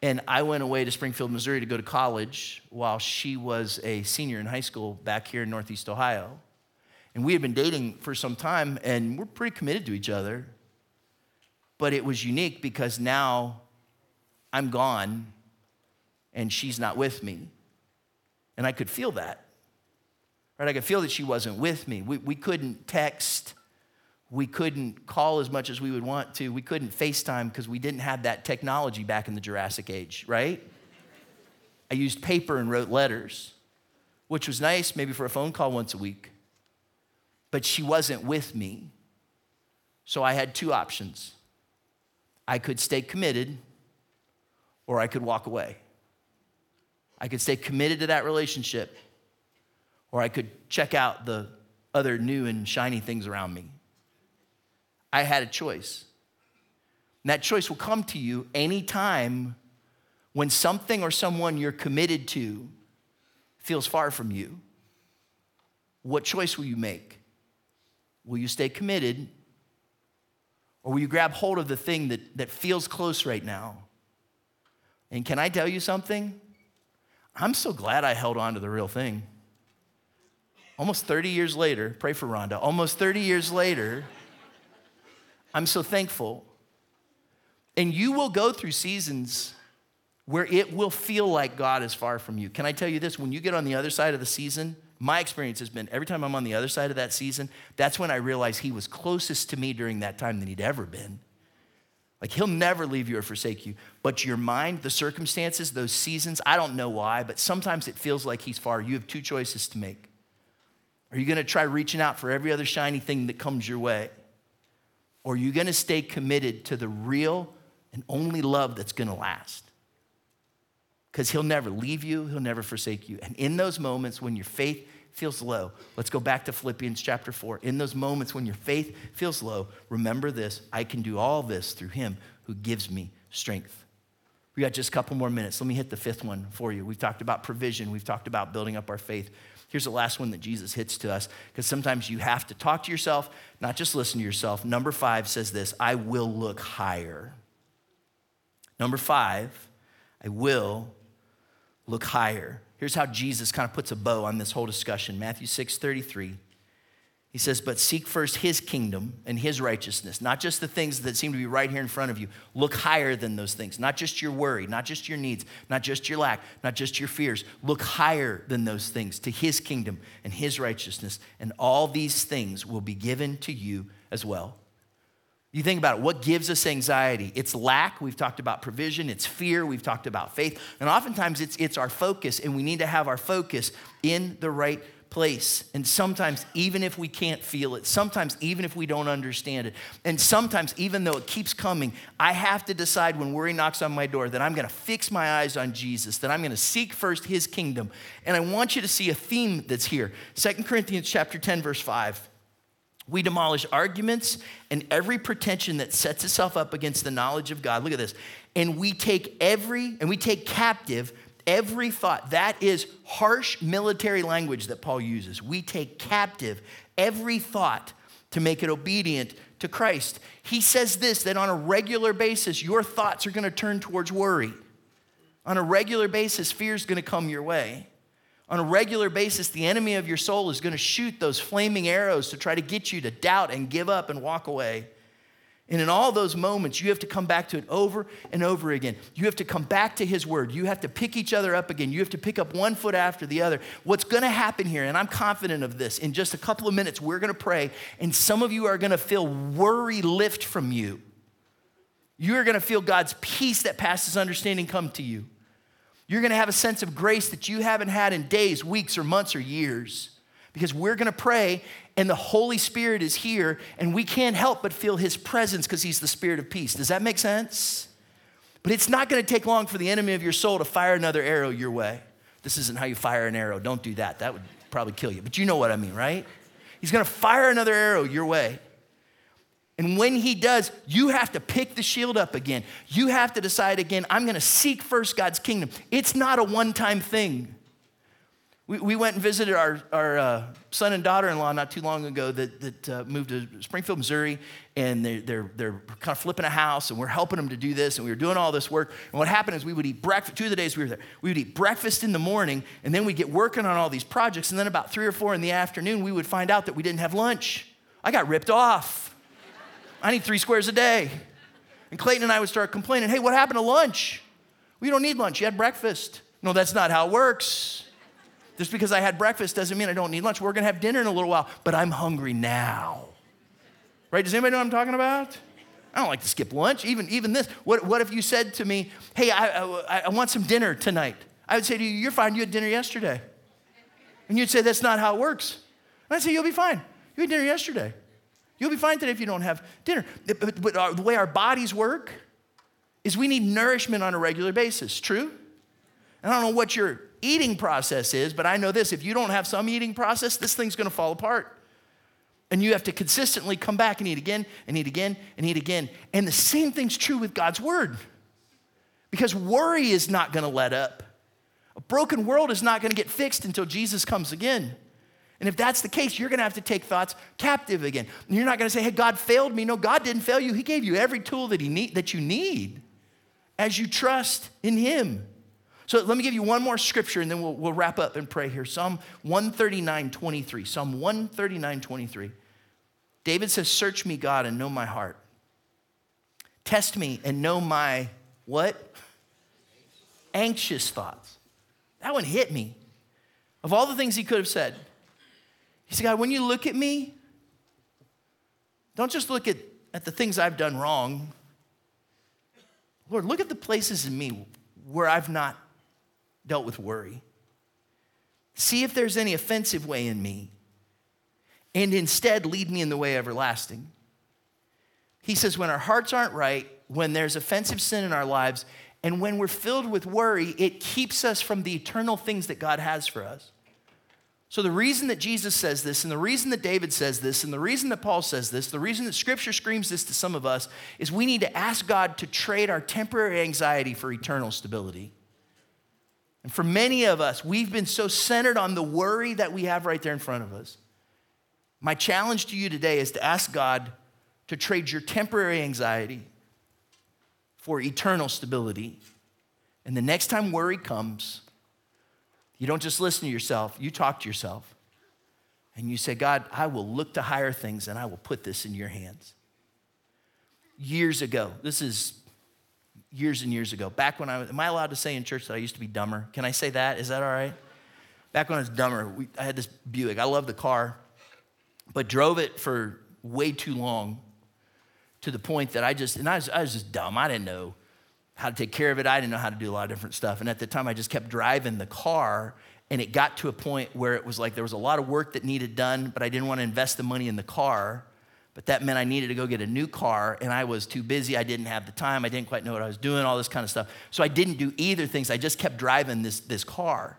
And I went away to Springfield, Missouri to go to college while she was a senior in high school back here in Northeast Ohio. And we had been dating for some time, and we're pretty committed to each other. But it was unique because now I'm gone and she's not with me. And I could feel that, right? I could feel that she wasn't with me. We, we couldn't text. We couldn't call as much as we would want to. We couldn't FaceTime because we didn't have that technology back in the Jurassic Age, right? I used paper and wrote letters, which was nice maybe for a phone call once a week. But she wasn't with me. So I had two options. I could stay committed, or I could walk away. I could stay committed to that relationship, or I could check out the other new and shiny things around me. I had a choice. And that choice will come to you anytime when something or someone you're committed to feels far from you. What choice will you make? Will you stay committed? Or will you grab hold of the thing that, that feels close right now? And can I tell you something? I'm so glad I held on to the real thing. Almost thirty years later, pray for Rhonda, almost thirty years later, I'm so thankful. And you will go through seasons where it will feel like God is far from you. Can I tell you this? When you get on the other side of the season, my experience has been every time I'm on the other side of that season, that's when I realize he was closest to me during that time than he'd ever been. Like, he'll never leave you or forsake you. But your mind, the circumstances, those seasons, I don't know why, but sometimes it feels like he's far. You have two choices to make. Are you going to try reaching out for every other shiny thing that comes your way? Or are you going to stay committed to the real and only love that's going to last? Because he'll never leave you, he'll never forsake you. And in those moments when your faith feels low, let's go back to Philippians chapter four. In those moments when your faith feels low, remember this, I can do all this through him who gives me strength. We got just a couple more minutes. Let me hit the fifth one for you. We've talked about provision. We've talked about building up our faith. Here's the last one that Jesus hits to us, because sometimes you have to talk to yourself, not just listen to yourself. Number five says this: I will look higher. Number five, I will look higher. Here's how Jesus kind of puts a bow on this whole discussion. Matthew six thirty-three. He says, but seek first his kingdom and his righteousness, not just the things that seem to be right here in front of you. Look higher than those things, not just your worry, not just your needs, not just your lack, not just your fears. Look higher than those things to his kingdom and his righteousness, and all these things will be given to you as well. You think about it, what gives us anxiety? It's lack. We've talked about provision. It's fear. We've talked about faith. And oftentimes it's, it's our focus, and we need to have our focus in the right place. And sometimes, even if we can't feel it, sometimes even if we don't understand it, and sometimes even though it keeps coming, I have to decide when worry knocks on my door that I'm going to fix my eyes on Jesus, that I'm going to seek first his kingdom. And I want you to see a theme that's here. Second Corinthians chapter ten, verse five. We demolish arguments and every pretension that sets itself up against the knowledge of God. Look at this. And we take every, and we take captive every thought. That is harsh military language that Paul uses. We take captive every thought to make it obedient to Christ. He says this, that on a regular basis, your thoughts are going to turn towards worry. On a regular basis, fear is going to come your way. On a regular basis, the enemy of your soul is going to shoot those flaming arrows to try to get you to doubt and give up and walk away. And in all those moments, you have to come back to it over and over again. You have to come back to his word. You have to pick each other up again. You have to pick up one foot after the other. What's going to happen here, and I'm confident of this, in just a couple of minutes, we're going to pray, and some of you are going to feel worry lift from you. You're going to feel God's peace that passes understanding come to you. You're going to have a sense of grace that you haven't had in days, weeks, or months, or years. Because we're going to pray, and the Holy Spirit is here, and we can't help but feel his presence because he's the Spirit of peace. Does that make sense? But it's not going to take long for the enemy of your soul to fire another arrow your way. This isn't how you fire an arrow. Don't do that. That would probably kill you. But you know what I mean, right? He's going to fire another arrow your way. And when he does, you have to pick the shield up again. You have to decide again, I'm going to seek first God's kingdom. It's not a one-time thing. We we went and visited our, our uh, son and daughter-in-law not too long ago that, that uh, moved to Springfield, Missouri, and they're, they're, they're kind of flipping a house, and we're helping them to do this, and we were doing all this work. And what happened is we would eat breakfast. Two of the days we were there, we would eat breakfast in the morning, and then we'd get working on all these projects, and then about three or four in the afternoon, we would find out that we didn't have lunch. I got ripped off. I need three squares a day. And Clayton and I would start complaining, hey, what happened to lunch? We don't need lunch. You had breakfast. No, that's not how it works. Just because I had breakfast doesn't mean I don't need lunch. We're going to have dinner in a little while, but I'm hungry now. Right? Does anybody know what I'm talking about? I don't like to skip lunch, even, even this. What, what if you said to me, hey, I, I, I want some dinner tonight? I would say to you, you're fine. You had dinner yesterday. And you'd say, that's not how it works. And I'd say, you'll be fine. You had dinner yesterday. You'll be fine today if you don't have dinner. But, but our, the way our bodies work is we need nourishment on a regular basis. True? And I don't know what your eating process is, but I know this, if you don't have some eating process, this thing's going to fall apart. And you have to consistently come back and eat again and eat again and eat again. And the same thing's true with God's word, because worry is not going to let up. A broken world is not going to get fixed until Jesus comes again. And if that's the case, you're going to have to take thoughts captive again. And you're not going to say, hey, God failed me. No, God didn't fail you. He gave you every tool that he need, that you need as you trust in him. So let me give you one more scripture, and then we'll, we'll wrap up and pray here. Psalm one thirty-nine, twenty-three. Psalm one thirty-nine, twenty-three. David says, search me, God, and know my heart. Test me and know my what? Anxious thoughts. That one hit me. Of all the things he could have said, he said, God, when you look at me, don't just look at, at the things I've done wrong. Lord, look at the places in me where I've not dealt with worry. See if there's any offensive way in me, and instead lead me in the way everlasting. He says when our hearts aren't right, when there's offensive sin in our lives, and when we're filled with worry, it keeps us from the eternal things that God has for us. So the reason that Jesus says this, and the reason that David says this, and the reason that Paul says this, the reason that Scripture screams this to some of us, is we need to ask God to trade our temporary anxiety for eternal stability. And for many of us, we've been so centered on the worry that we have right there in front of us. My challenge to you today is to ask God to trade your temporary anxiety for eternal stability. And the next time worry comes, you don't just listen to yourself, you talk to yourself. And you say, God, I will look to higher things and I will put this in your hands. Years ago, this is years and years ago, back when I was, am I allowed to say in church that I used to be dumber? Can I say that? Is that all right? Back when I was dumber, we, I had this Buick. I loved the car, but drove it for way too long to the point that I just, and I was, I was just dumb. I didn't know how to take care of it. I didn't know how to do a lot of different stuff. And at the time, I just kept driving the car, and it got to a point where it was like there was a lot of work that needed done, but I didn't want to invest the money in the car. But that meant I needed to go get a new car, and I was too busy. I didn't have the time. I didn't quite know what I was doing, all this kind of stuff. So I didn't do either things. I just kept driving this, this car.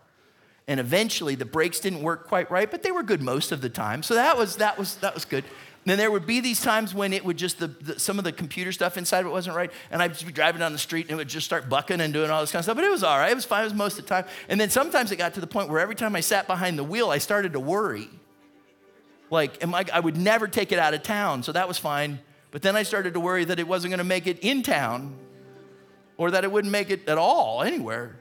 And eventually, the brakes didn't work quite right, but they were good most of the time. So that was, that was, that was good. And then there would be these times when it would just, the, the, some of the computer stuff inside of it wasn't right. And I'd just be driving down the street and it would just start bucking and doing all this kind of stuff. But it was all right. It was fine. It was most of the time. And then sometimes it got to the point where every time I sat behind the wheel, I started to worry. Like, am I, I would never take it out of town. So that was fine. But then I started to worry that it wasn't going to make it in town or that it wouldn't make it at all anywhere.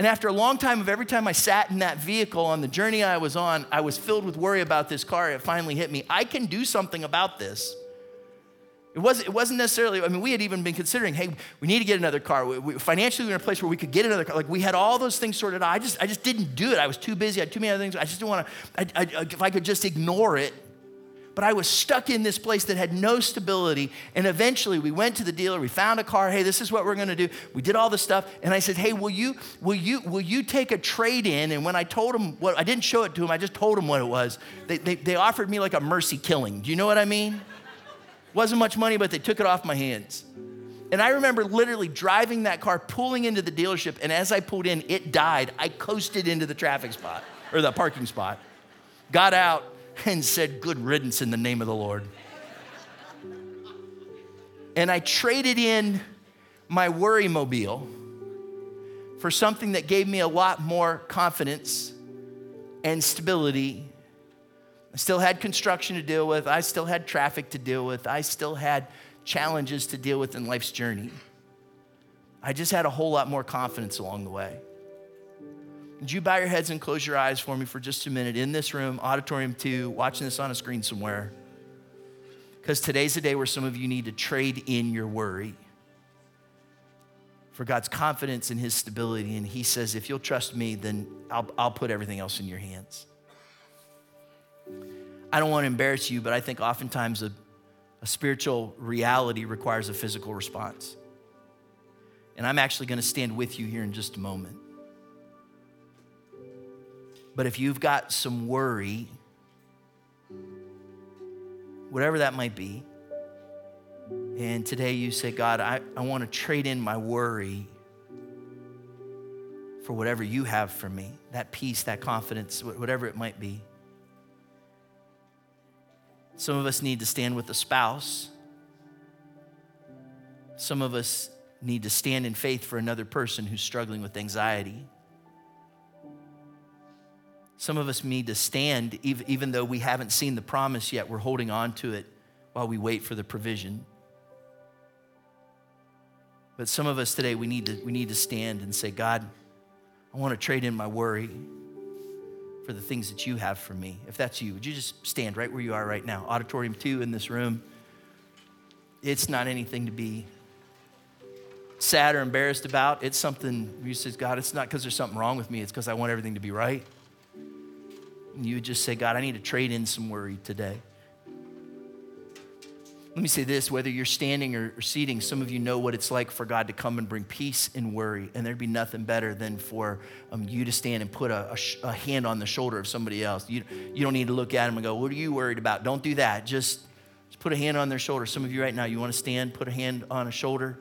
And after a long time of every time I sat in that vehicle on the journey I was on, I was filled with worry about this car. It finally hit me. I can do something about this. It wasn't, it wasn't necessarily, I mean, we had even been considering, hey, we need to get another car. We, we, financially, we were in a place where we could get another car. Like, we had all those things sorted out. I just, I just didn't do it. I was too busy. I had too many other things. I just didn't want to, I, I, if I could just ignore it. But I was stuck in this place that had no stability. And eventually we went to the dealer, we found a car, hey, this is what we're gonna do. We did all this stuff. And I said, hey, will you, will you, will you take a trade-in? And when I told him what, I didn't show it to him, I just told him what it was. They, they, they offered me like a mercy killing. Do you know what I mean? Wasn't much money, but they took it off my hands. And I remember literally driving that car, pulling into the dealership. And as I pulled in, it died. I coasted into the traffic spot or the parking spot, got out, and said, good riddance in the name of the Lord. And I traded in my worry-mobile for something that gave me a lot more confidence and stability. I still had construction to deal with. I still had traffic to deal with. I still had challenges to deal with in life's journey. I just had a whole lot more confidence along the way. Would you bow your heads and close your eyes for me for just a minute in this room, auditorium two, watching this on a screen somewhere? Because today's the day where some of you need to trade in your worry for God's confidence and his stability. And he says, if you'll trust me, then I'll, I'll put everything else in your hands. I don't want to embarrass you, but I think oftentimes a, a spiritual reality requires a physical response. And I'm actually going to stand with you here in just a moment. But if you've got some worry, whatever that might be, and today you say, God, I, I want to trade in my worry for whatever you have for me, that peace, that confidence, whatever it might be. Some of us need to stand with a spouse. Some of us need to stand in faith for another person who's struggling with anxiety. Some of us need to stand, even though we haven't seen the promise yet, we're holding on to it while we wait for the provision. But some of us today, we need to, we need to stand and say, God, I want to trade in my worry for the things that you have for me. If that's you, would you just stand right where you are right now? Auditorium two in this room. It's not anything to be sad or embarrassed about. It's something you say, God, it's not because there's something wrong with me. It's because I want everything to be right. And you would just say, God, I need to trade in some worry today. Let me say this, whether you're standing or seating, some of you know what it's like for God to come and bring peace and worry. And there'd be nothing better than for um, you to stand and put a, a, sh- a hand on the shoulder of somebody else. You, you don't need to look at them and go, what are you worried about? Don't do that. Just, just put a hand on their shoulder. Some of you right now, you want to stand, put a hand on a shoulder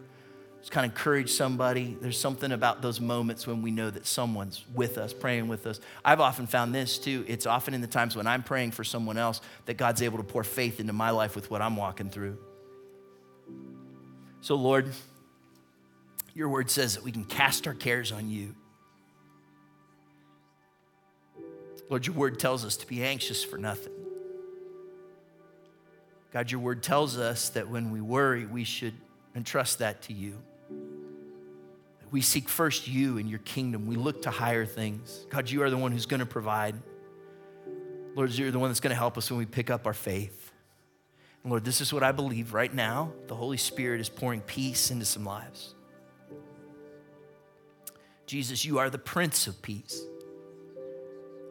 just kind of encourage somebody. There's something about those moments when we know that someone's with us, praying with us. I've often found this too. It's often in the times when I'm praying for someone else that God's able to pour faith into my life with what I'm walking through. So Lord, your word says that we can cast our cares on you. Lord, your word tells us to be anxious for nothing. God, your word tells us that when we worry, we should entrust that to you. We seek first you and your kingdom. We look to higher things. God, you are the one who's going to provide. Lord, you're the one that's going to help us when we pick up our faith. And Lord, this is what I believe right now. The Holy Spirit is pouring peace into some lives. Jesus, you are the Prince of Peace.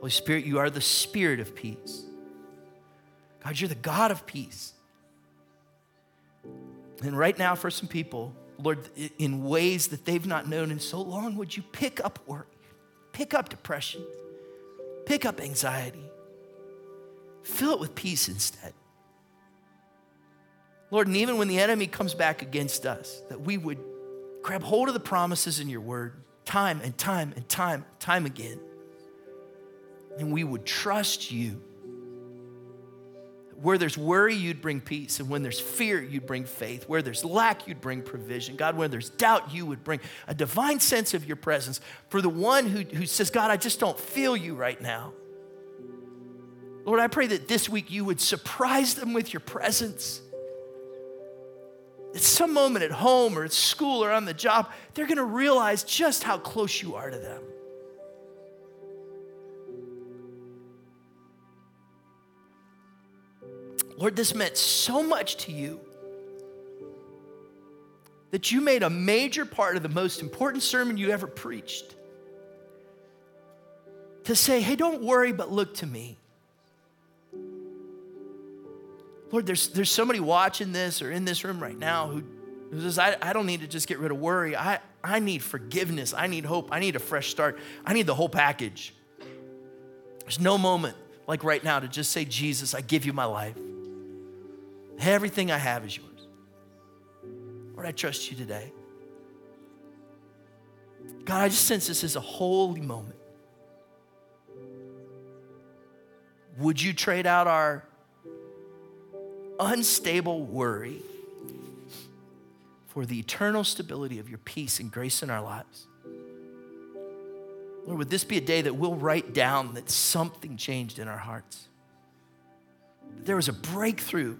Holy Spirit, you are the Spirit of Peace. God, you're the God of peace. And right now for some people, Lord, in ways that they've not known in so long, would you pick up worry, pick up depression, pick up anxiety, fill it with peace instead. Lord, and even when the enemy comes back against us, that we would grab hold of the promises in your word time and time and time, time again. And we would trust you. Where there's worry, you'd bring peace. And when there's fear, you'd bring faith. Where there's lack, you'd bring provision. God, where there's doubt, you would bring a divine sense of your presence. For the one who, who says, God, I just don't feel you right now. Lord, I pray that this week you would surprise them with your presence. At some moment at home or at school or on the job, they're going to realize just how close you are to them. Lord, this meant so much to you that you made a major part of the most important sermon you ever preached to say, hey, don't worry, but look to me. Lord, there's, there's somebody watching this or in this room right now who says, I, I don't need to just get rid of worry. I, I need forgiveness. I need hope. I need a fresh start. I need the whole package. There's no moment like right now to just say, Jesus, I give you my life. Everything I have is yours. Lord, I trust you today. God, I just sense this is a holy moment. Would you trade out our unstable worry for the eternal stability of your peace and grace in our lives? Lord, would this be a day that we'll write down that something changed in our hearts? That there was a breakthrough.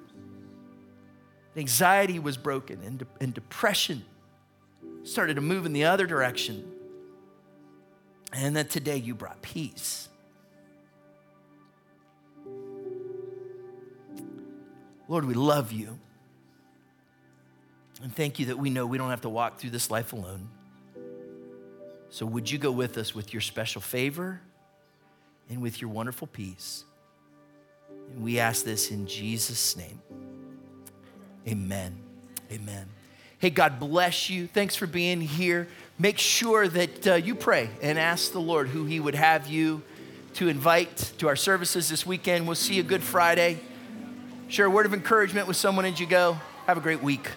Anxiety was broken and, de- and depression started to move in the other direction. And that today you brought peace. Lord, we love you. And thank you that we know we don't have to walk through this life alone. So would you go with us with your special favor and with your wonderful peace? And we ask this in Jesus' name. Amen. Amen. Hey, God bless you. Thanks for being here. Make sure that uh, you pray and ask the Lord who he would have you to invite to our services this weekend. We'll see you Good Friday. Share a word of encouragement with someone as you go. Have a great week.